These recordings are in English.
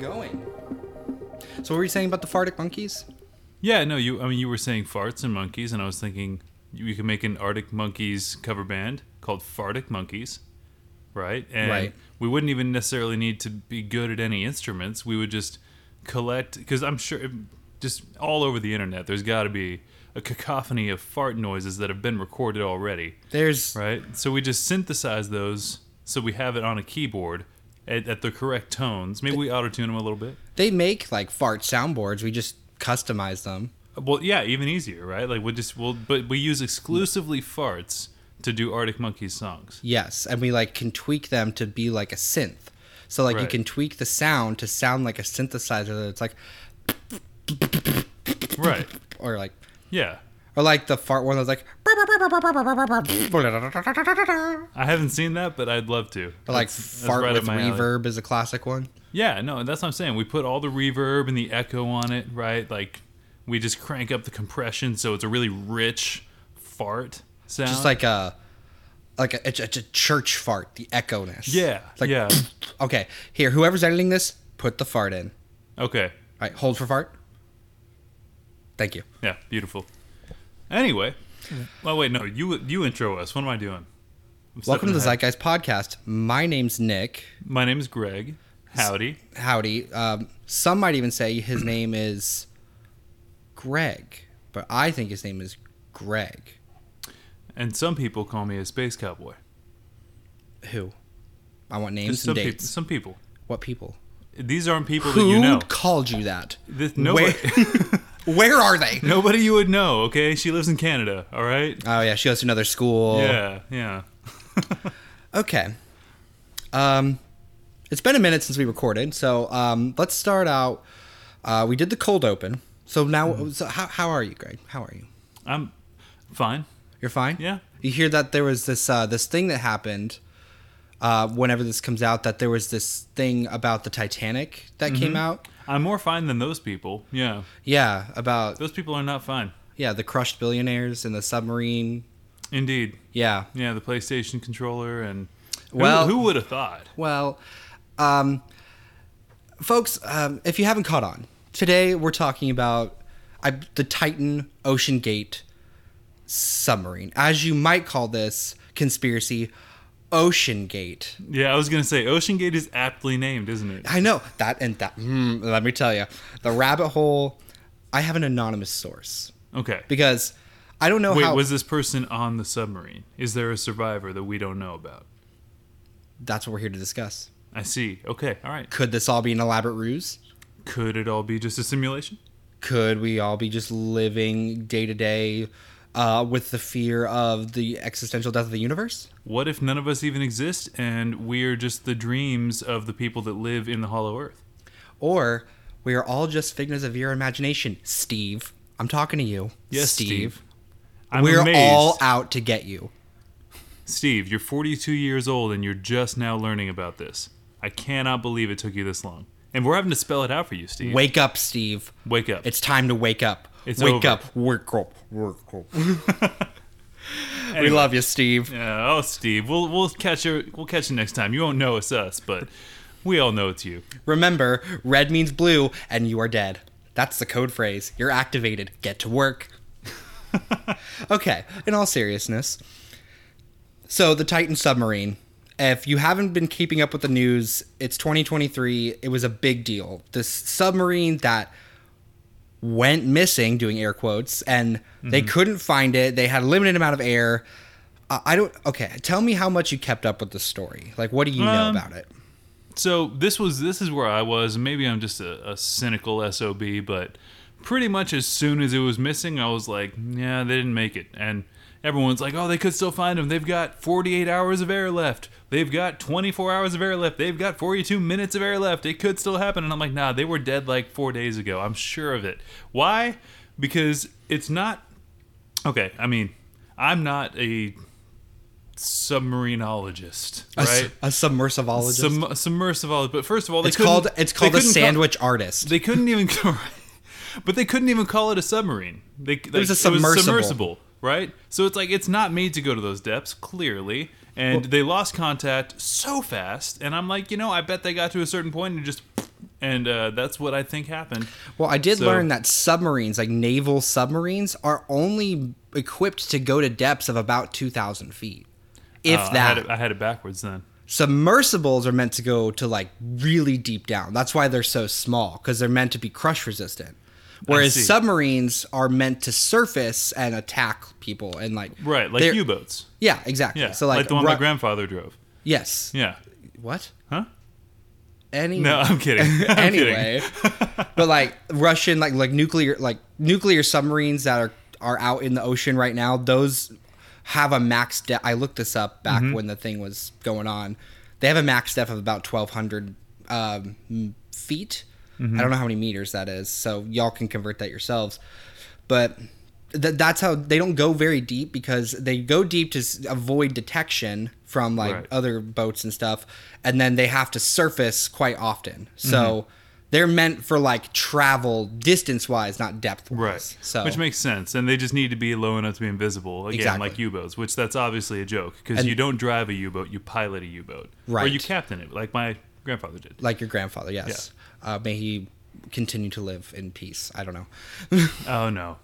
going. So what were you saying about the fartic monkeys? Yeah, no, you were saying farts and monkeys, and I was thinking you could make an Arctic Monkeys cover band called Fartic Monkeys, right? And we wouldn't even necessarily need to be good at any instruments. We would just collect, because I'm sure just all over the internet, there's got to be a cacophony of fart noises that have been recorded already. There's right? So we just synthesize those so we have it on a keyboard at the correct tones. Maybe we auto-tune them a little bit. They make like fart soundboards. We just customize them. Well, yeah, even easier, right? Like but we use exclusively farts to do Arctic Monkeys songs. Yes, and we like can tweak them to be like a synth. So like you can tweak the sound to sound like a synthesizer that it's like right or like yeah. Or like the fart one that was like... I haven't seen that, but I'd love to. Or like fart with reverb is a classic one. Yeah, no, that's what I'm saying. We put all the reverb and the echo on it, right? Like we just crank up the compression so it's a really rich fart sound. Just like a it's a church fart, the echo-ness. Yeah, like, yeah. Okay, here, whoever's editing this, put the fart in. Okay. All right, hold for fart. Thank you. Yeah, beautiful. Anyway, well, wait, no, you intro us. What am I doing? Welcome to the Zeitguys Podcast. My name's Nick. My name's Greg. Howdy. Howdy. Some might even say his name is Greg, but I think his name is Greg. And some people call me a space cowboy. Who? I want names and dates. Some people. What people? These aren't people that you know. Who called you that? Nobody. Where are they? Nobody you would know, okay? She lives in Canada, all right? Oh, yeah, she goes to another school. Yeah, yeah. Okay. It's been a minute since we recorded, so let's start out. We did the cold open. So now, so how are you, Greg? How are you? I'm fine. You're fine? Yeah. You hear that there was this thing that happened, whenever this comes out, that there was this thing about the Titanic that came out. I'm more fine than those people. Yeah. Yeah, about... Those people are not fine. Yeah, the crushed billionaires and the submarine. Indeed. Yeah. Yeah, the PlayStation controller and... Well... Who would have thought? Well, folks, if you haven't caught on, today we're talking about the Titan OceanGate submarine. As you might call this conspiracy... OceanGate. Yeah, I was going to say, OceanGate is aptly named, isn't it? I know. That, let me tell you. The rabbit hole, I have an anonymous source. Okay. Because I don't know how... Wait, was this person on the submarine? Is there a survivor that we don't know about? That's what we're here to discuss. I see. Okay, all right. Could this all be an elaborate ruse? Could it all be just a simulation? Could we all be just living day-to-day... with the fear of the existential death of the universe? What if none of us even exist and we're just the dreams of the people that live in the hollow earth? Or we are all just figments of your imagination, Steve. I'm talking to you. Yes, Steve. I'm we're amazed. All out to get you. Steve, you're 42 years old and you're just now learning about this. I cannot believe it took you this long. And we're having to spell it out for you, Steve. Wake up, Steve. Wake up. It's time to wake up. It's wake over. Up, work up, work up. Anyway, we love you, Steve. Oh, Steve, we'll catch you next time. You won't know it's us, but we all know it's you. Remember, red means blue, and you are dead. That's the code phrase. You're activated. Get to work. Okay, in all seriousness, so the Titan submarine. If you haven't been keeping up with the news, it's 2023. It was a big deal. This submarine that went missing, doing air quotes, and they couldn't find it. They had a limited amount of air. Okay, tell me how much you kept up with the story. Like, what do you know about it? So this is where I was. Maybe I'm just a cynical SOB, but pretty much as soon as it was missing, I was like, yeah, they didn't make it. And everyone's like, oh, they could still find them. They've got 48 hours of air left. They've got 24 hours of air left. They've got 42 minutes of air left. It could still happen. And I'm like, nah, they were dead like 4 days ago. I'm sure of it. Why? Because it's not... Okay, I mean, I'm not a submarinologist, right? A submersivologist? Submersivologist. But first of all, it's called a sandwich artist. They couldn't even... But they couldn't even call it a submarine. It was a submersible. It was submersible. Right? So it's like, it's not made to go to those depths, clearly. And they lost contact so fast. And I'm like, I bet they got to a certain point and just And that's what I think happened. Well, I did learn that submarines, like naval submarines, are only equipped to go to depths of about 2,000 feet. If that. I had it backwards then. Submersibles are meant to go to like really deep down. That's why they're so small, because they're meant to be crush resistant. Whereas submarines are meant to surface and attack people. And like right, like U-boats. Yeah, exactly. Yeah, so like the one my grandfather drove. Yes. Yeah. What? Huh? No, I'm kidding. Anyway, but like Russian, nuclear submarines that are out in the ocean right now, those have a max depth. I looked this up back when the thing was going on. They have a max depth of about 1,200 feet. Mm-hmm. I don't know how many meters that is, so y'all can convert that yourselves. But that's how they don't go very deep, because they go deep to avoid detection from other boats and stuff, and then they have to surface quite often. So they're meant for travel distance-wise, not depth-wise. Right, so, which makes sense, and they just need to be low enough to be invisible, again, like U-boats, which that's obviously a joke, because you don't drive a U-boat, you pilot a U-boat. Right. Or you captain it, like my grandfather did. Like your grandfather, yes. Yeah. May he continue to live in peace. I don't know. Oh, no.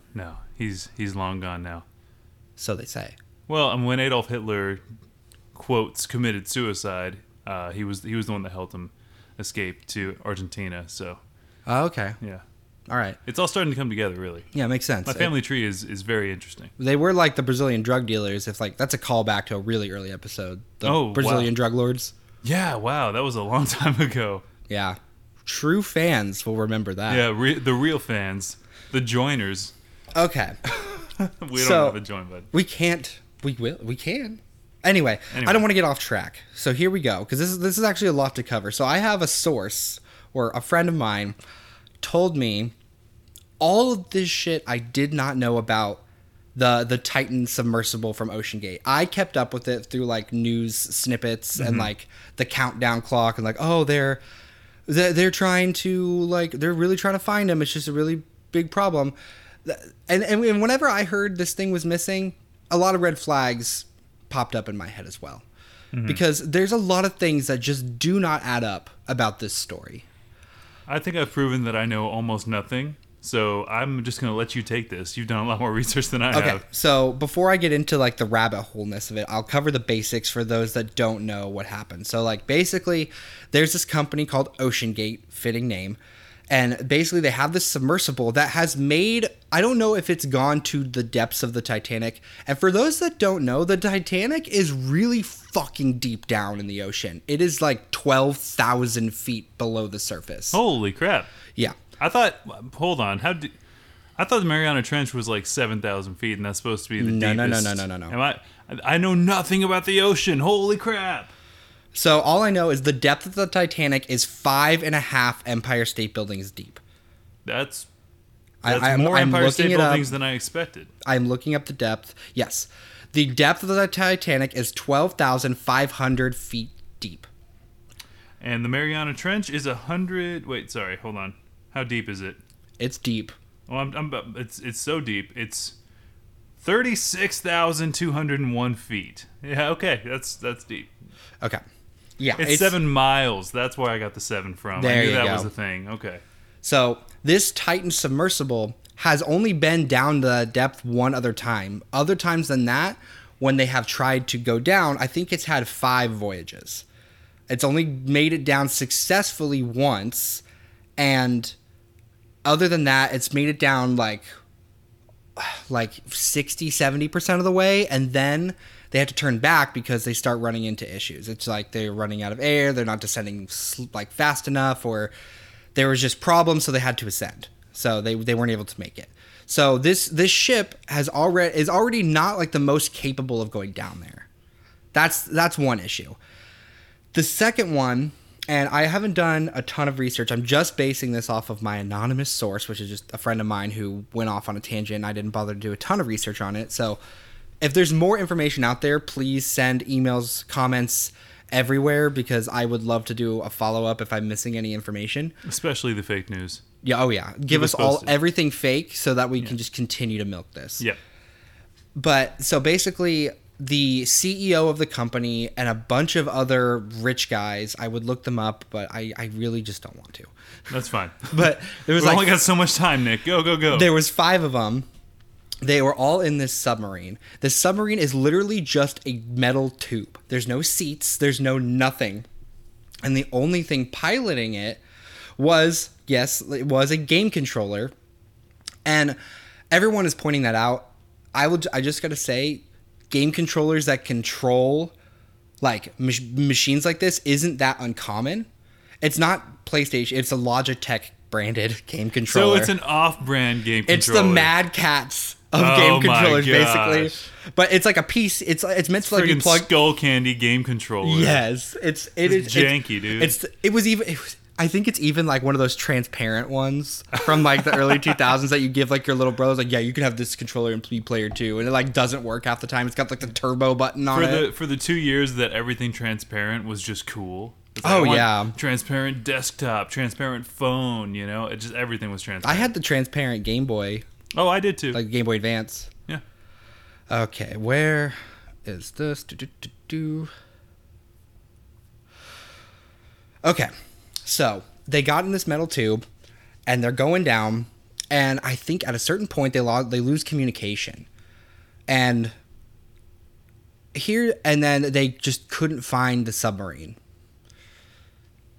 He's long gone now. So they say. Well, and when Adolf Hitler, quotes, committed suicide, he was the one that helped him escape to Argentina. So. Oh, okay. Yeah. All right. It's all starting to come together, really. Yeah, it makes sense. My family tree is very interesting. They were like the Brazilian drug dealers. If that's a callback to a really early episode. Brazilian drug lords. Yeah. Wow. That was a long time ago. Yeah. True fans will remember that. Yeah. The real fans. The joiners. Okay. We don't have a join button. We can't. We can. Anyway, I don't want to get off track. So here we go, because this is actually a lot to cover. So I have a source, or a friend of mine, told me all of this shit I did not know about the Titan submersible from OceanGate. I kept up with it through news snippets and the countdown clock and they're trying to they're really trying to find him. It's just a really big problem. And whenever I heard this thing was missing, a lot of red flags popped up in my head as well, because there's a lot of things that just do not add up about this story. I think I've proven that I know almost nothing, so I'm just going to let you take this. You've done a lot more research than I have. So before I get into the rabbit holeness of it, I'll cover the basics for those that don't know what happened. So basically, there's this company called OceanGate, fitting name. And basically, they have this submersible that has made, I don't know if it's gone to the depths of the Titanic. And for those that don't know, the Titanic is really fucking deep down in the ocean. It is 12,000 feet below the surface. Holy crap. Yeah. I thought the Mariana Trench was 7,000 feet, and that's supposed to be the deepest. No. I know nothing about the ocean. Holy crap. So all I know is the depth of the Titanic is 5.5 Empire State Buildings deep. That's more Empire State Buildings than I expected. I'm looking up the depth. Yes. The depth of the Titanic is 12,500 feet deep. And the Mariana Trench is 100... Wait, sorry. Hold on. How deep is it? It's deep. Well, it's so deep. It's 36,201 feet. Yeah, okay. That's deep. Okay. Yeah, it's 7 miles. That's where I got the 7 from. I knew that was a thing. Okay. So this Titan submersible has only been down the depth one other time. Other times than that, when they have tried to go down, I think it's had 5 voyages. It's only made it down successfully once, and other than that, it's made it down 60, 70% of the way, and then they have to turn back because they start running into issues. It's they're running out of air. They're not descending fast enough, or there was just problems, so they had to ascend. So they weren't able to make it. So this ship is already not the most capable of going down there. That's one issue. The second one, and I haven't done a ton of research. I'm just basing this off of my anonymous source, which is just a friend of mine who went off on a tangent. I didn't bother to do a ton of research on it, so. If there's more information out there, please send emails, comments everywhere, because I would love to do a follow-up if I'm missing any information. Especially the fake news. Yeah, oh yeah. Give us everything fake so that we can just continue to milk this. Yeah. But so basically, the CEO of the company and a bunch of other rich guys. I would look them up, but I really just don't want to. That's fine. But there was only got so much time, Nick. Go, go, go. There was 5 of them. They were all in this submarine. The submarine is literally just a metal tube. There's no seats. There's no nothing. And the only thing piloting it was, yes, it was a game controller. And everyone is pointing that out. I just got to say, game controllers that control like machines like this isn't that uncommon. It's not PlayStation. It's a Logitech branded game controller. So it's an off-brand game controller. It's the Mad Cats of game controllers, basically. But it's like a piece. It's meant to like be plugged. Skull candy game controller. Yes, it's janky, dude. I think it's even like one of those transparent ones from like the early 2000s that you give like your little brothers. Like, yeah, you can have this controller and be player too. And it like doesn't work half the time. It's got like the turbo button on it. For the 2 years that everything transparent was just cool. Like, oh, yeah. Transparent desktop, transparent phone, you know? It just, everything was transparent. I had the transparent Game Boy. Oh, I did too. Like Game Boy Advance. Yeah. Okay, where is this? Okay. So they got in this metal tube, and they're going down, and I think at a certain point they lose communication, and then they just couldn't find the submarine.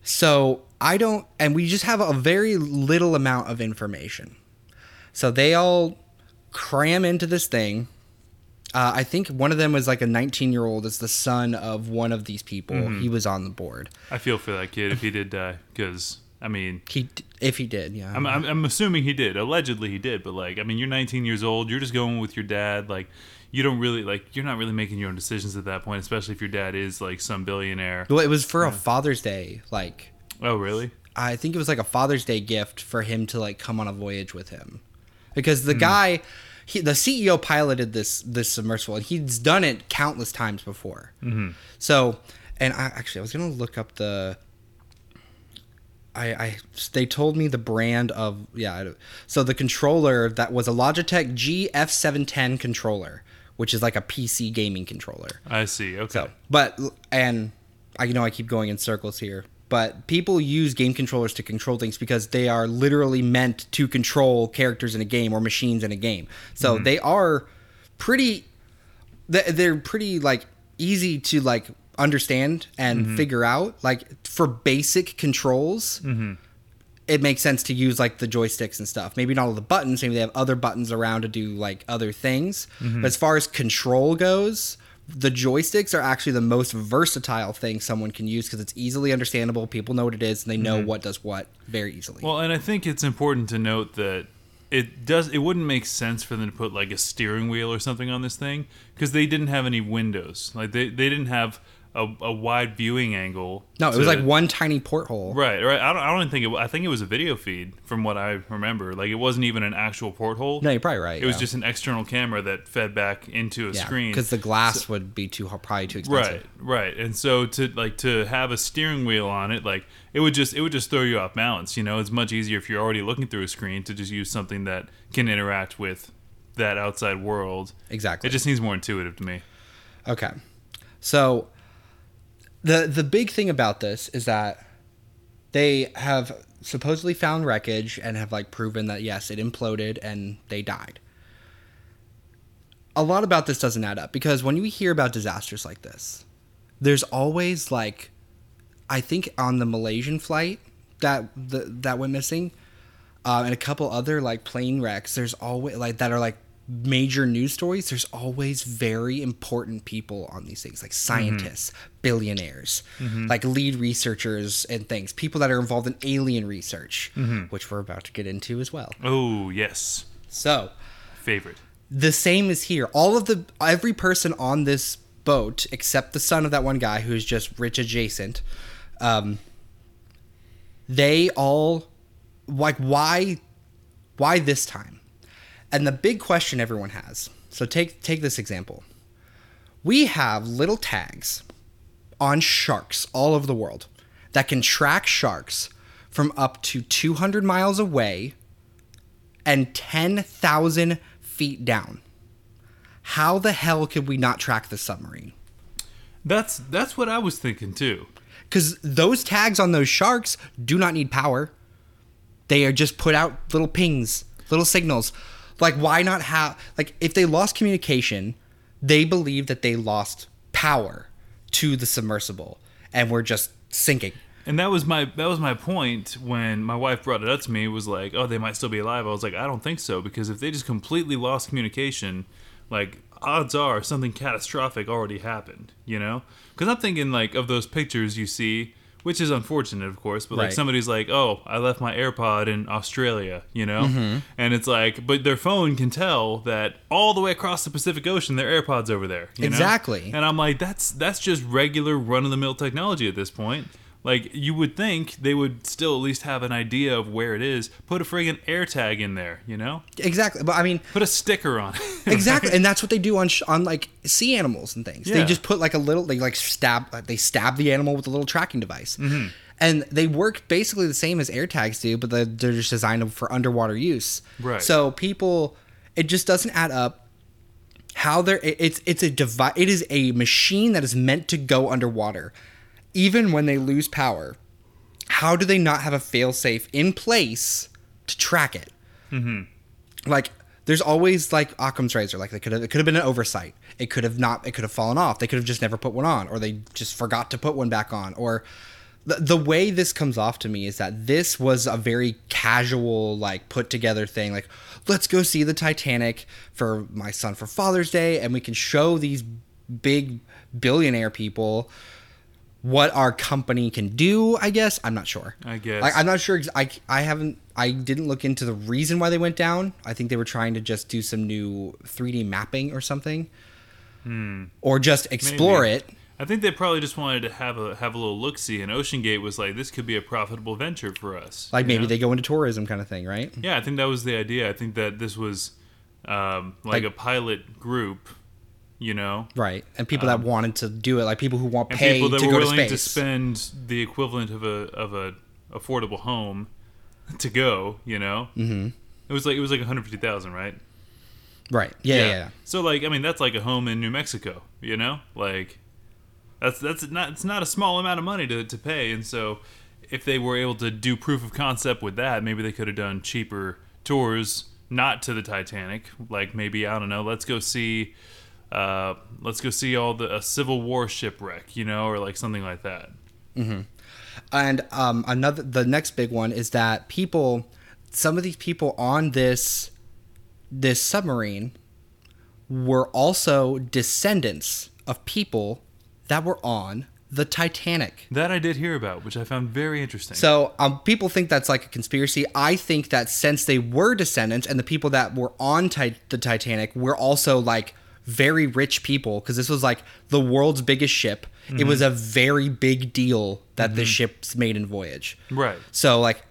So we just have a very little amount of information. So they all cram into this thing. I think one of them was like a 19-year-old. It's the son of one of these people. Mm-hmm. He was on the board. I feel for that kid if he did die, because I mean, if he did, yeah. I'm assuming he did. Allegedly, he did. But like, I mean, you're 19 years old. You're just going with your dad. Like, you don't really like. You're not really making your own decisions at that point, especially if your dad is like some billionaire. Well, it was for a Father's Day. Like, oh really? I think it was like a Father's Day gift for him to like come on a voyage with him, because the guy. The CEO piloted this submersible, and he's done it countless times before. Mm-hmm. So, and I was gonna look up the. They told me the brand of So the controller that was a Logitech GF710 controller, which is like a PC gaming controller. I see. Okay. So, I keep going in circles here. But people use game controllers to control things because they are literally meant to control characters in a game or machines in a game. So they are pretty... They're pretty, like, easy to, like, understand and figure out. Like, for basic controls, it makes sense to use, like, the joysticks and stuff. Maybe not all the buttons. Maybe they have other buttons around to do, like, other things. But as far as control goes... The joysticks are actually the most versatile thing someone can use because it's easily understandable. People know what it is, and they know what does what very easily. Well, and I think it's important to note that it wouldn't make sense for them to put like a steering wheel or something on this thing because they didn't have any windows. Like they didn't have a wide viewing angle. No, it was like one tiny porthole. Right. I think it was a video feed from what I remember. Like it wasn't even an actual porthole. No, you're probably right. It was just an external camera that fed back into a screen because the glass would be probably too expensive. Right. And so to have a steering wheel on it, like it would just throw you off balance. You know, it's much easier if you're already looking through a screen to just use something that can interact with that outside world. Exactly. It just seems more intuitive to me. Okay, so. The big thing about this is that they have supposedly found wreckage and have like proven that yes, it imploded and they died. A lot about this doesn't add up because when you hear about disasters like this, there's always like, I think on the Malaysian flight that went missing, and a couple other like plane wrecks. There's always like that are like. Major news stories, there's always very important people on these things, like scientists, billionaires, like lead researchers and things, people that are involved in alien research, which we're about to get into as well. Oh, yes. So, favorite. The same is here. Every person on this boat, except the son of that one guy who's just rich adjacent, they all, like, why this time? And the big question everyone has, so take this example. We have little tags on sharks all over the world that can track sharks from up to 200 miles away and 10,000 feet down. how the hell could we not track the submarine? That's what I was thinking too. Because those tags on those sharks do not need power. They are just put out little pings, little signals. Like, why not have... Like, if they lost communication, they believe that they lost power to the submersible and were just sinking. And that was my point when my wife brought it up to me, was like, oh, they might still be alive. I was like, I don't think so, because if they just completely lost communication, like, odds are something catastrophic already happened, you know? Because I'm thinking, like, of those pictures you see, which is unfortunate, of course, but, like, somebody's like, oh, I left my AirPod in Australia, you know? Mm-hmm. And it's like, but their phone can tell that all the way across the Pacific Ocean, their AirPod's over there, you know? Exactly. And I'm like, that's just regular run-of-the-mill technology at this point. Like, you would think they would still at least have an idea of where it is. Put a friggin' AirTag in there, you know? Exactly. But I mean... Put a sticker on it. Exactly. And that's what they do on like, sea animals and things. Yeah. They just put, like, a little... They, like, stab the animal with a little tracking device. Mm-hmm. And they work basically the same as AirTags do, but they're just designed for underwater use. Right. So people... It just doesn't add up. How they're... It's a device... It is a machine that is meant to go underwater. Even when they lose power, how do they not have a failsafe in place to track it? Mm-hmm. Like, there's always, like, Occam's razor. Like, it could have been an oversight. It could have fallen off. They could have just never put one on, or they just forgot to put one back on. Or the way this comes off to me is that this was a very casual, like, put together thing. Like, let's go see the Titanic for my son for Father's Day, and we can show these big billionaire people what our company can do, I guess. I'm not sure. I guess. I'm not sure. I didn't look into the reason why they went down. I think they were trying to just do some new 3D mapping or something. Or just explore it. I think they probably just wanted to have a little look-see, and OceanGate was like, this could be a profitable venture for us. Like, maybe they go into tourism kind of thing, right? Yeah, I think that was the idea. I think that this was like a pilot group. You know, right? And people that wanted to do it, like people who want pay to go to space, people that were willing to spend the equivalent of a affordable home to go. You know, mm-hmm. It was like $150,000, right? Right. Yeah. So, like, I mean, that's like a home in New Mexico. You know, like that's not a small amount of money to pay. And so, if they were able to do proof of concept with that, maybe they could have done cheaper tours, not to the Titanic. Like, maybe, I don't know. Let's go see all the Civil War shipwreck, you know, or like something like that. Mm-hmm. And the next big one is that some of these people on this submarine were also descendants of people that were on the Titanic. That I did hear about, which I found very interesting. So people think that's like a conspiracy. I think that since they were descendants and the people that were on the Titanic were also like very rich people, because this was like the world's biggest ship. Mm-hmm. It was a very big deal that the ship's maiden voyage. Right. So like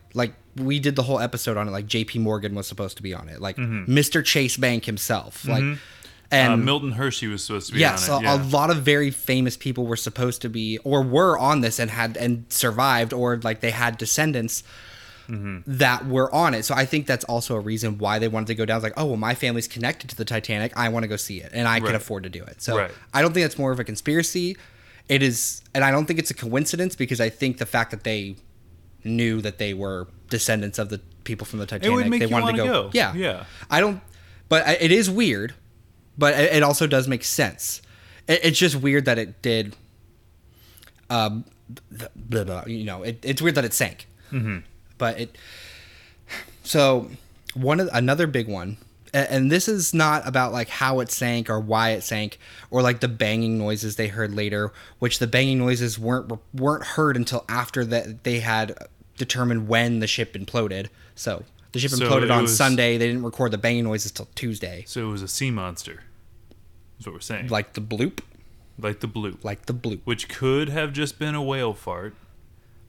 we did the whole episode on it. Like J.P. Morgan was supposed to be on it. Like Mr. Chase Bank himself. Mm-hmm. Like, and Milton Hershey was supposed to be on it. Yeah, so a lot of very famous people were supposed to be or were on this and survived, or like they had descendants. Mm-hmm. that were on it. So I think that's also a reason why they wanted to go down. It's like, oh, well, my family's connected to the Titanic. I want to go see it, and I can afford to do it. So I don't think that's more of a conspiracy. It is, and I don't think it's a coincidence, because I think the fact that they knew that they were descendants of the people from the Titanic, they wanted to go. Yeah. But it is weird, but it also does make sense. It's just weird that it did, you know, it's weird that it sank. Mm-hmm. But another big one, and this is not about like how it sank or why it sank or like the banging noises they heard later, which the banging noises weren't heard until after that they had determined when the ship imploded. So the ship imploded on Sunday. They didn't record the banging noises till Tuesday. So it was a sea monster. That's what we're saying. Like the bloop. Which could have just been a whale fart.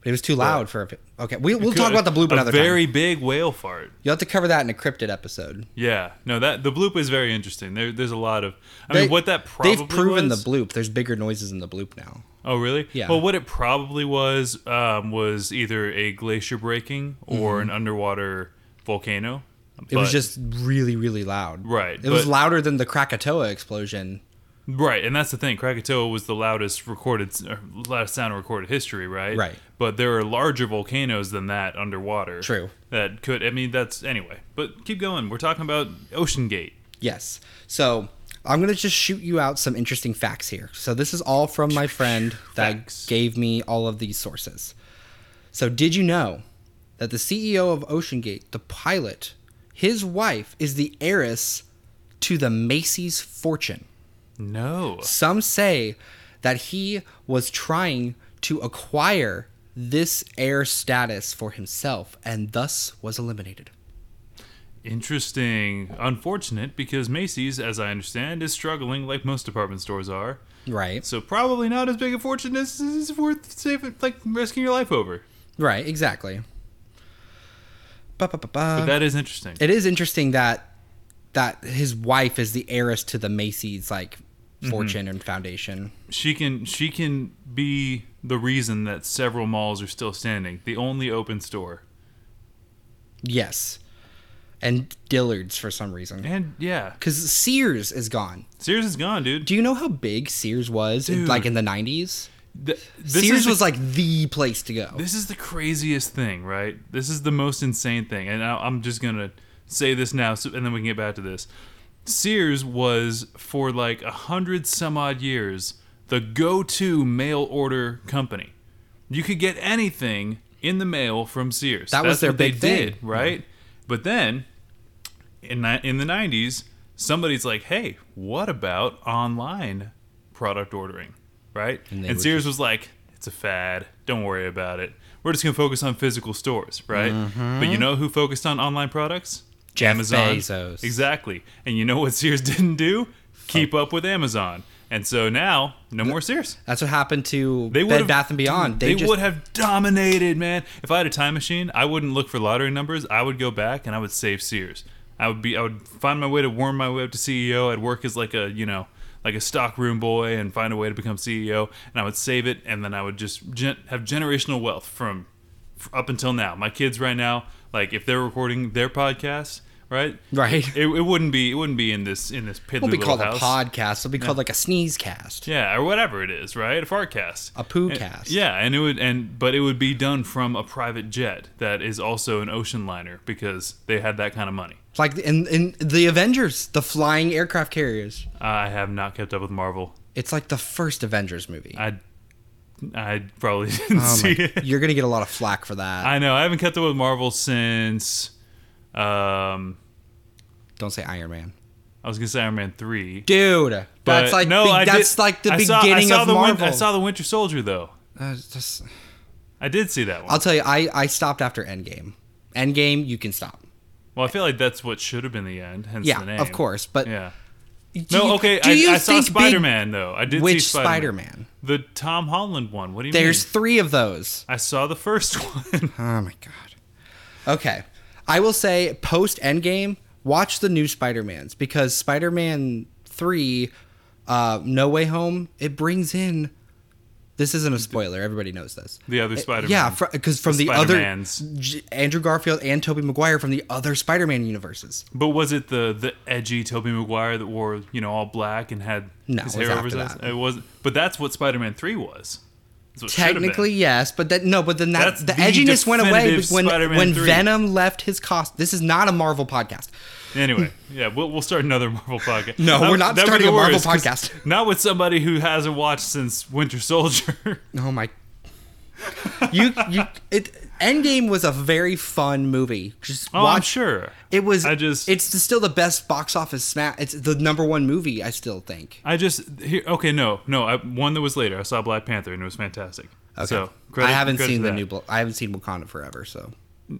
It was too loud for a bit. Okay, we'll talk about the bloop another time. A very big whale fart. You'll have to cover that in a cryptid episode. Yeah. No, that the bloop is very interesting. There's a lot of... I mean, what that probably was... They've proven the bloop. There's bigger noises in the bloop now. Oh, really? Yeah. Well, what it probably was either a glacier breaking or an underwater volcano. It was just really, really loud. Right. It was louder than the Krakatoa explosion. Right, and that's the thing. Krakatoa was the loudest sound in recorded history, right? Right. But there are larger volcanoes than that underwater. True. That could, I mean, that's, anyway. But keep going. We're talking about OceanGate. Yes. So I'm going to just shoot you out some interesting facts here. So this is all from my friend that gave me all of these sources. So did you know that the CEO of OceanGate, the pilot, his wife is the heiress to the Macy's fortune? No. Some say that he was trying to acquire this heir status for himself and thus was eliminated. Interesting. Unfortunate, because Macy's, as I understand, is struggling like most department stores are. Right. So probably not as big a fortune as is worth saving, like risking your life over. Right, exactly. But that is interesting. It is interesting that his wife is the heiress to the Macy's fortune and foundation. She can be the reason that several malls are still standing. The only open store. Yes. And Dillard's for some reason. And yeah. Because Sears is gone. Sears is gone, dude. Do you know how big Sears was in the 90s? Sears was the place to go. This is the craziest thing, right? This is the most insane thing. And I'm just going to say this now, and then we can get back to this. Sears was, for 100 some odd years, the go-to mail order company. You could get anything in the mail from Sears. That was their big thing. Did, right? Yeah. But then, in the 90s, somebody's like, hey, what about online product ordering, right? And Sears was like, it's a fad. Don't worry about it. We're just going to focus on physical stores, right? Mm-hmm. But you know who focused on online products? Amazon. Bezos. Exactly. And you know what Sears didn't do? Keep up with Amazon. And so now, no more Sears. That's what happened to Bed Bath & Beyond. They would have dominated, man. If I had a time machine, I wouldn't look for lottery numbers. I would go back and I would save Sears. I would find my way to worm my way up to CEO. I'd work as like a stockroom boy and find a way to become CEO. And I would save it, and then I would just have generational wealth from up until now. My kids right now, if they're recording their podcast, right. It wouldn't be in this piddly little house. It won't be called a podcast. It'll be called a sneeze cast. Yeah, or whatever it is, right? A fart cast, a poo cast. Yeah, and it would be done from a private jet that is also an ocean liner because they had that kind of money. It's like in the Avengers, the flying aircraft carriers. I have not kept up with Marvel. It's like the first Avengers movie. I probably didn't see it. You're going to get a lot of flack for that. I know. I haven't kept up with Marvel since... Don't say Iron Man. I was going to say Iron Man 3. Dude! That's like, no, the beginning of Marvel. I saw The Winter Soldier, though. I did see that one. I'll tell you, I stopped after Endgame. Endgame, you can stop. Well, I feel like that's what should have been the end, hence the name. Yeah, of course, but... Yeah. I saw Spider-Man, though. I did see Spider-Man. Which Spider-Man? The Tom Holland one. What do you mean? There's 3 of those. I saw the first one. Oh, my God. Okay. I will say, post-Endgame, watch the new Spider-Mans, because Spider-Man 3, No Way Home, it brings in... This isn't a spoiler. Everybody knows this. The other Spider-Man. Yeah, because from the other... Andrew Garfield and Tobey Maguire from the other Spider-Man universes. But was it the edgy Tobey Maguire that wore, all black and had his hair over his eyes? It wasn't. But that's what Spider-Man 3 was. Technically, yes, but then the edginess went away when Venom left his costume. This is not a Marvel podcast. Anyway, yeah, we'll start another Marvel podcast. No, we're not starting a Marvel podcast. Not with somebody who hasn't watched since Winter Soldier. Oh my! Endgame was a very fun movie. Just watch. I'm sure it was. It's still the best box office smash. It's the #1 movie. I still think. One that was later. I saw Black Panther and it was fantastic. Okay, so I haven't seen Wakanda Forever, so.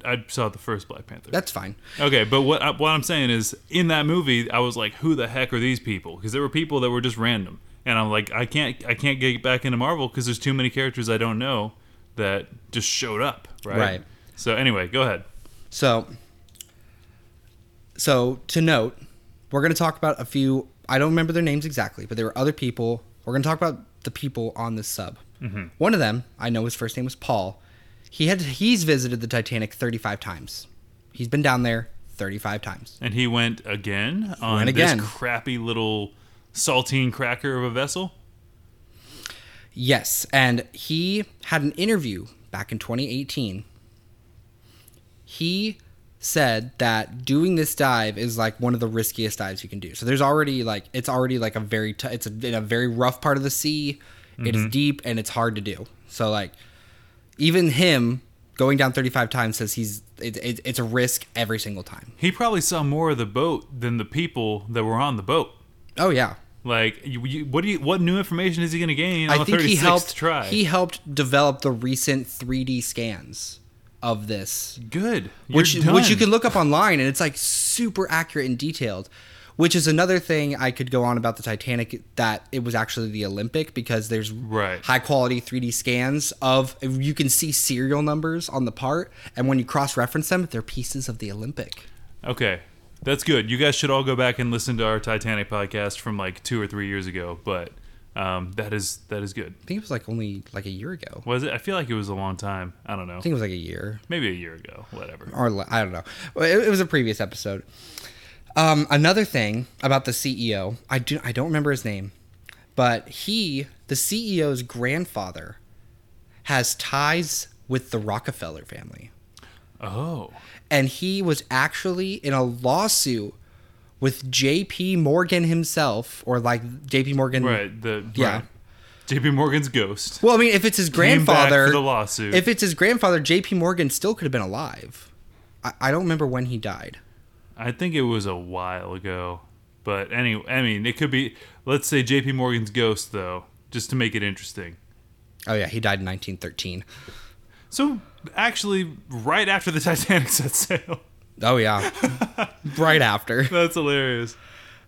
I saw the first Black Panther. That's fine. Okay, but what I'm saying is, in that movie, I was like, who the heck are these people? Because there were people that were just random, and I'm like, I can't get back into Marvel because there's too many characters I don't know that just showed up, right? Right. So anyway, go ahead. So to note, we're going to talk about a few. I don't remember their names exactly, but there were other people. We're going to talk about the people on this sub. Mm-hmm. One of them, I know his first name was Paul. He's visited the Titanic 35 times. He's been down there 35 times. And he went again on this crappy little saltine cracker of a vessel? Yes, and he had an interview back in 2018. He said that doing this dive is like one of the riskiest dives you can do. So there's already like, it's already like a very, it's in a very rough part of the sea. Mm-hmm. It is deep and it's hard to do. So like even him going down 35 times says it's a risk every single time. He probably saw more of the boat than the people that were on the boat. Oh yeah. Like, what new information is he going to gain on the 36th try? He helped develop the recent 3D scans of this. Good. Which you can look up online, and it's like super accurate and detailed, which is another thing I could go on about the Titanic, that it was actually the Olympic, because there's high quality 3D scans of, you can see serial numbers on the part, and when you cross-reference them, they're pieces of the Olympic. Okay. That's good. You guys should all go back and listen to our Titanic podcast from like 2 or 3 years ago, but that is good. I think it was like only like a year ago. Was it? I feel like it was a long time. I don't know. I think it was like a year. Maybe a year ago. Whatever. Or I don't know. It was a previous episode. Another thing about the CEO, I don't remember his name, but the CEO's grandfather has ties with the Rockefeller family. Oh. And he was actually in a lawsuit with J.P. Morgan himself, or like J.P. Morgan. Right. J.P. Morgan's ghost. Well, I mean, if it's his grandfather, came back for the lawsuit. If it's his grandfather, J.P. Morgan still could have been alive. I don't remember when he died. I think it was a while ago, but anyway, I mean, it could be. Let's say J.P. Morgan's ghost, though, just to make it interesting. Oh yeah, he died in 1913. So, actually, right after the Titanic set sail. Oh, yeah. Right after. That's hilarious.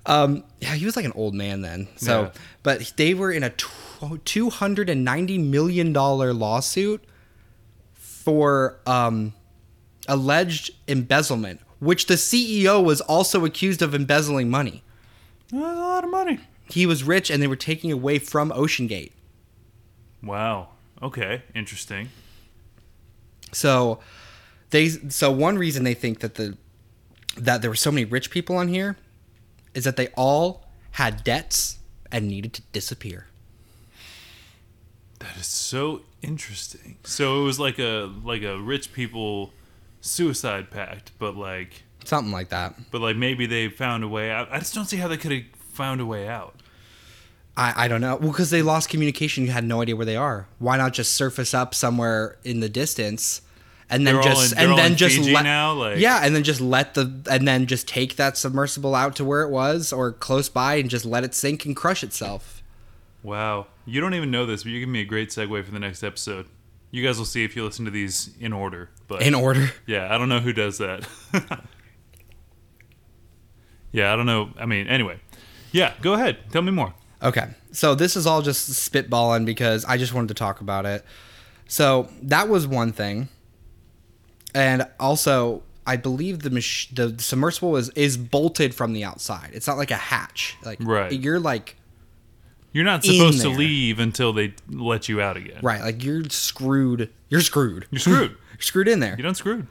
Yeah, he was like an old man then. So, yeah. But they were in a $290 million lawsuit for alleged embezzlement, which the CEO was also accused of embezzling money. That's a lot of money. He was rich, and they were taking away from OceanGate. Wow. Okay. Interesting. So, one reason they think that that there were so many rich people on here is that they all had debts and needed to disappear. That is so interesting. So it was like a rich people suicide pact, but like something like that. But like maybe they found a way out. I just don't see how they could have found a way out. I don't know. Well, because they lost communication. You had no idea where they are. Why not just surface up somewhere in the distance and then just take that submersible out to where it was or close by and just let it sink and crush itself. Wow. You don't even know this, but you're giving me a great segue for the next episode. You guys will see if you listen to these in order. But in order? Yeah. I don't know who does that. Yeah. I don't know. I mean, anyway. Yeah. Go ahead. Tell me more. Okay, so this is all just spitballing because I just wanted to talk about it. So that was one thing. And also, I believe the submersible is bolted from the outside. It's not like a hatch. Like, right. You're not supposed to leave until they let you out again. Right, like you're screwed. You're screwed. You're screwed. You're screwed in there. You're done screwed.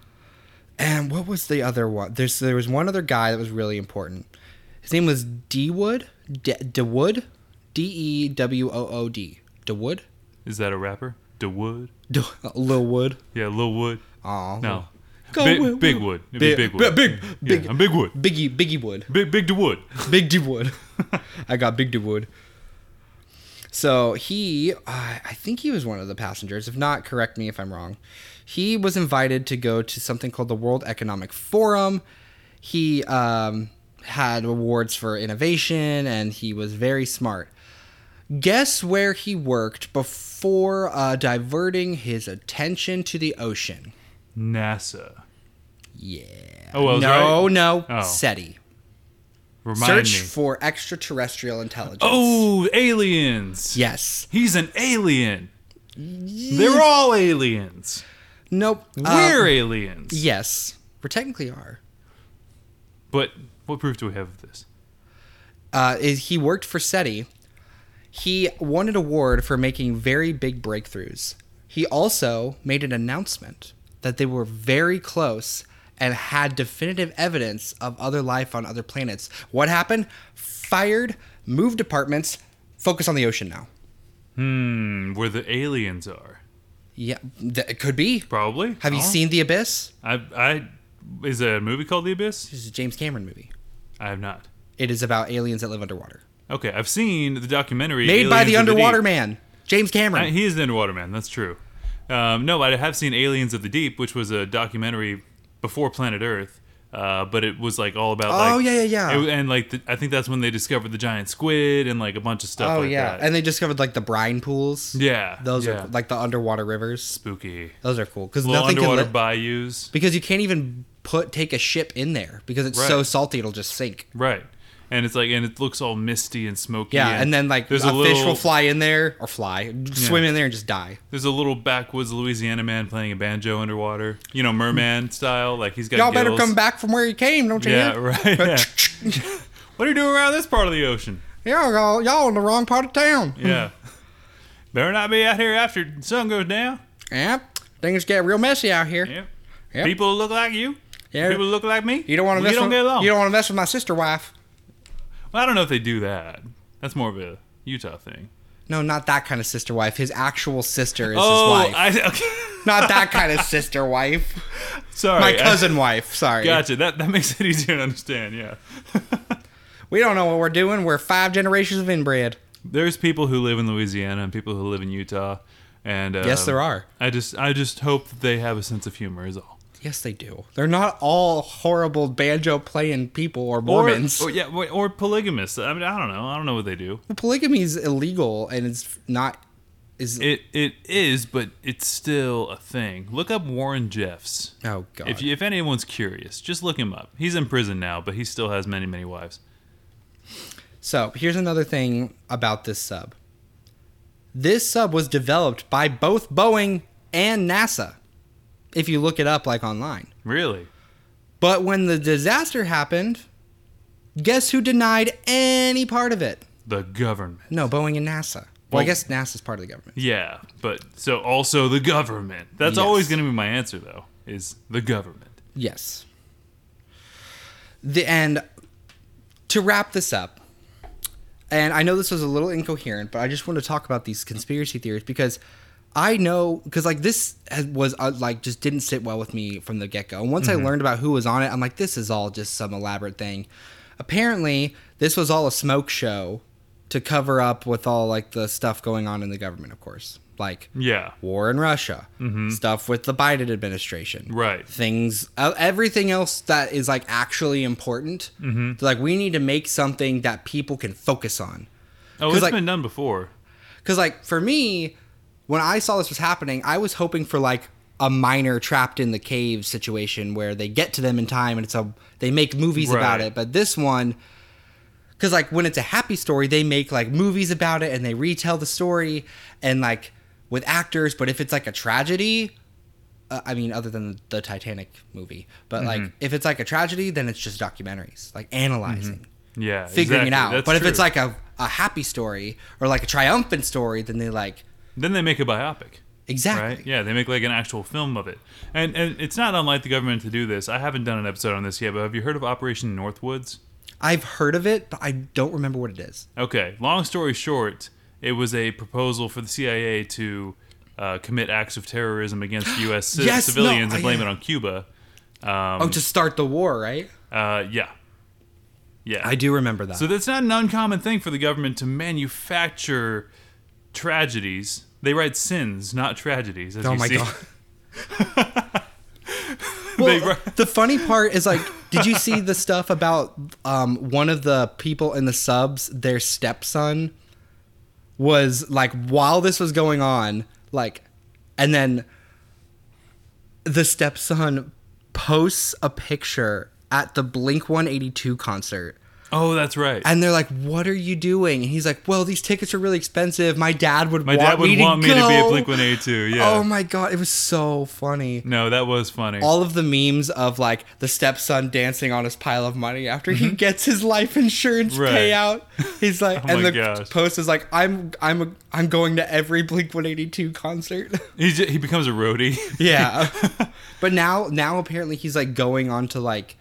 And what was the other one? There was one other guy that was really important. His name was DeWood. DeWood. DeWood? Is that a rapper? DeWood? Lil Wood? Yeah, Lil Wood. Oh. No. Big Wood. It'd be Big Wood. Big. Yeah, I'm Big Wood. Biggie Wood. Big DeWood. Big DeWood. I got Big DeWood. So he, I think he was one of the passengers. If not, correct me if I'm wrong. He was invited to go to something called the World Economic Forum. He had awards for innovation, and he was very smart. Guess where he worked before diverting his attention to the ocean? NASA. Yeah. Oh, well, no, right? No. Oh. SETI. Search for extraterrestrial intelligence. Oh, aliens. Yes. He's an alien. They're all aliens. Nope. We're aliens. Yes. We technically are. But what proof do we have of this? He worked for SETI. He won an award for making very big breakthroughs. He also made an announcement that they were very close and had definitive evidence of other life on other planets. What happened? Fired, moved departments, focus on the ocean now. Where the aliens are. Yeah, it could be. Probably. Have you seen The Abyss? Is there a movie called The Abyss? It's a James Cameron movie. I have not. It is about aliens that live underwater. Okay, I've seen the documentary. Made by the Underwater Man, James Cameron. He is the Underwater Man, that's true. No, I have seen Aliens of the Deep, which was a documentary before Planet Earth, but it was like all about like... Oh, yeah. I think that's when they discovered the giant squid and like a bunch of stuff that. And they discovered like the brine pools. Yeah. Those are like the underwater rivers. Spooky. Those are cool. Because nothing can... Underwater bayous. Because you can't even take a ship in there because it's so salty it'll just sink. Right. And it's like, and it looks all misty and smoky. Yeah, and then like a fish will fly in there, swim in there and just die. There's a little backwoods Louisiana man playing a banjo underwater. You know, merman style. Like he's got y'all gills. Better come back from where you came, don't you? Yeah, right. Yeah. What are you doing around this part of the ocean? Yeah, y'all in the wrong part of town. Yeah. Better not be out here after the sun goes down. Yeah, things get real messy out here. Yeah. Yep. People look like you. Yeah. People look like me. You don't want to mess with my sister wife. Well, I don't know if they do that. That's more of a Utah thing. No, not that kind of sister wife. His actual sister is his wife. Not that kind of sister wife. Sorry. My cousin wife. Sorry. Gotcha. That makes it easier to understand, yeah. We don't know what we're doing. We're 5 generations of inbred. There's people who live in Louisiana and people who live in Utah. And yes, there are. I just hope that they have a sense of humor is all. Yes, they do. They're not all horrible banjo-playing people or Mormons. Or polygamists. I mean, I don't know. I don't know what they do. Well, polygamy is illegal, and it's not... It is, but it's still a thing. Look up Warren Jeffs. Oh, God. If anyone's curious, just look him up. He's in prison now, but he still has many, many wives. So, here's another thing about this sub. This sub was developed by both Boeing and NASA. If you look it up, like, online. Really? But when the disaster happened, guess who denied any part of it? The government. No, Boeing and NASA. Well, I guess NASA's part of the government. Yeah, but so also the government. That's always going to be my answer, though, is the government. Yes. And to wrap this up, and I know this was a little incoherent, but I just want to talk about these conspiracy theories because... I know, because, like, this was, like, just didn't sit well with me from the get-go. And once I learned about who was on it, I'm like, this is all just some elaborate thing. Apparently, this was all a smoke show to cover up with all, like, the stuff going on in the government, of course. Like, war in Russia, stuff with the Biden administration. Right. Things, everything else that is, like, actually important. Mm-hmm. Like, we need to make something that people can focus on. Oh, it's been done before. Because, like, for me... When I saw this was happening, I was hoping for like a miner trapped in the cave situation where they get to them in time and they make movies about it. But this one, because like when it's a happy story, they make like movies about it and they retell the story and like with actors. But if it's like a tragedy, I mean, other than the Titanic movie, but like if it's like a tragedy, then it's just documentaries, like analyzing, figuring it out. That's but if it's like a happy story or like a triumphant story, then they like. Then they make a biopic. Exactly. Right? Yeah, they make like an actual film of it. And it's not unlike the government to do this. I haven't done an episode on this yet, but have you heard of Operation Northwoods? I've heard of it, but I don't remember what it is. Okay. Long story short, it was a proposal for the CIA to commit acts of terrorism against U.S. civilians and blame it on Cuba. To start the war, right? Yeah. I do remember that. So that's not an uncommon thing for the government to manufacture... tragedies. They write sins, not tragedies. As God! Well, the funny part is like, did you see the stuff about one of the people in the subs? Their stepson was like, while this was going on, like, and then the stepson posts a picture at the Blink-182 concert Oh, that's right. And they're like, what are you doing? And he's like, well, these tickets are really expensive. My dad would want me to be at Blink-182. Yeah. Oh my God. It was so funny. No, that was funny. All of the memes of like the stepson dancing on his pile of money after he gets his life insurance payout. He's like, oh, and the post is like, I'm going to every Blink-182 concert. He becomes a roadie. Yeah. But now apparently he's like going on to like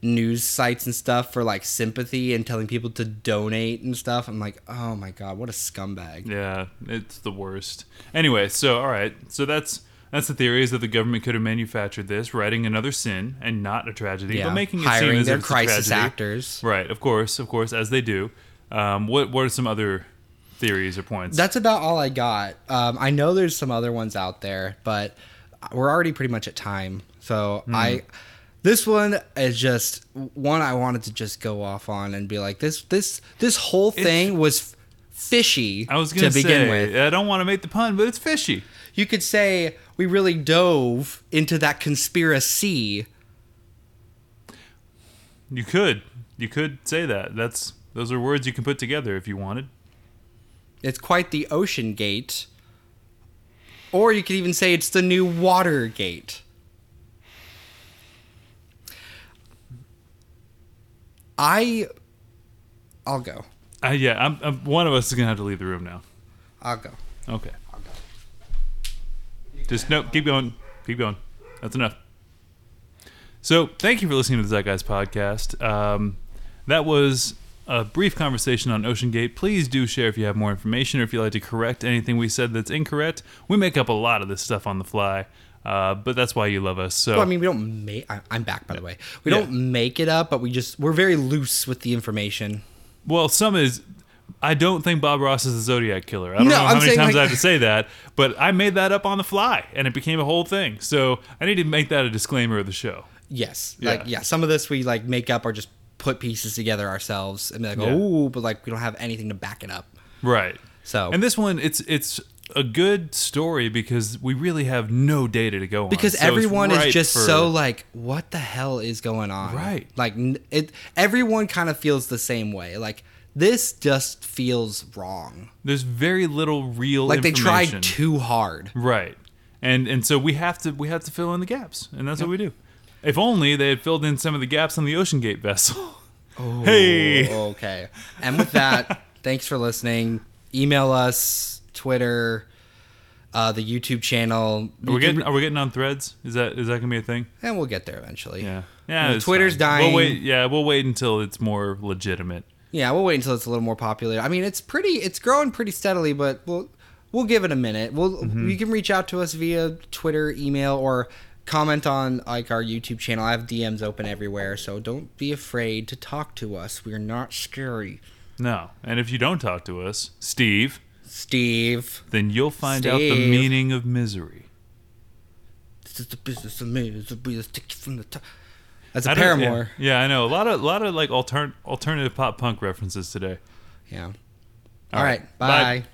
news sites and stuff for like sympathy and telling people to donate and stuff. I'm like, oh my God, what a scumbag. Yeah, it's the worst. Anyway, so all right, so that's the theory, is that the government could have manufactured this, writing another sin and not a tragedy, but making it seem as their if it's crisis a tragedy. Actors, right? Of course, as they do. What are some other theories or points? That's about all I got. I know there's some other ones out there, but we're already pretty much at time, so This one is just one I wanted to just go off on and be like, this whole thing was fishy to begin with. I don't want to make the pun, but it's fishy. You could say we really dove into that conspiracy. You could say that. Those are words you can put together if you wanted. It's quite the OceanGate. Or you could even say it's the new Watergate. I'll go. Yeah, I'm one of us is gonna have to leave the room now. I'll go. Okay. I'll go. Keep going. Keep going. That's enough. So, thank you for listening to the Zeitguys Podcast. That was a brief conversation on OceanGate. Please do share if you have more information or if you'd like to correct anything we said that's incorrect. We make up a lot of this stuff on the fly. But that's why you love us. So well, I mean, we don't make. I'm back, by the way. We don't make it up, but we're very loose with the information. Well, I don't think Bob Ross is a Zodiac killer. I don't know how many times I have to say that, but I made that up on the fly, and it became a whole thing. So I need to make that a disclaimer of the show. Yes, some of this we like make up or just put pieces together ourselves, and be like, but like we don't have anything to back it up. Right. So and this one, it's a good story because we really have no data to go on. Because everyone is just so like, what the hell is going on? Right. Like everyone kind of feels the same way. Like this just feels wrong. There's very little real information. Like they tried too hard. Right. And so we have to fill in the gaps, and that's what we do. If only they had filled in some of the gaps on the OceanGate vessel. Oh, hey. Okay. And with that, thanks for listening. Email us. Twitter, the YouTube channel. Are we getting on Threads? Is that gonna be a thing? And we'll get there eventually. Yeah. Twitter's dying. We'll wait until it's more legitimate. Yeah, we'll wait until it's a little more popular. I mean, it's growing pretty steadily, but we'll give it a minute. You can reach out to us via Twitter, email, or comment on like our YouTube channel. I have DMs open everywhere, so don't be afraid to talk to us. We're not scary. No, and if you don't talk to us, Steve. Then you'll find out the meaning of misery. This is the business of me. This will be the stick from the top. That's a Paramore. Yeah, I know. A lot of like alternative pop punk references today. Yeah. All right. Bye.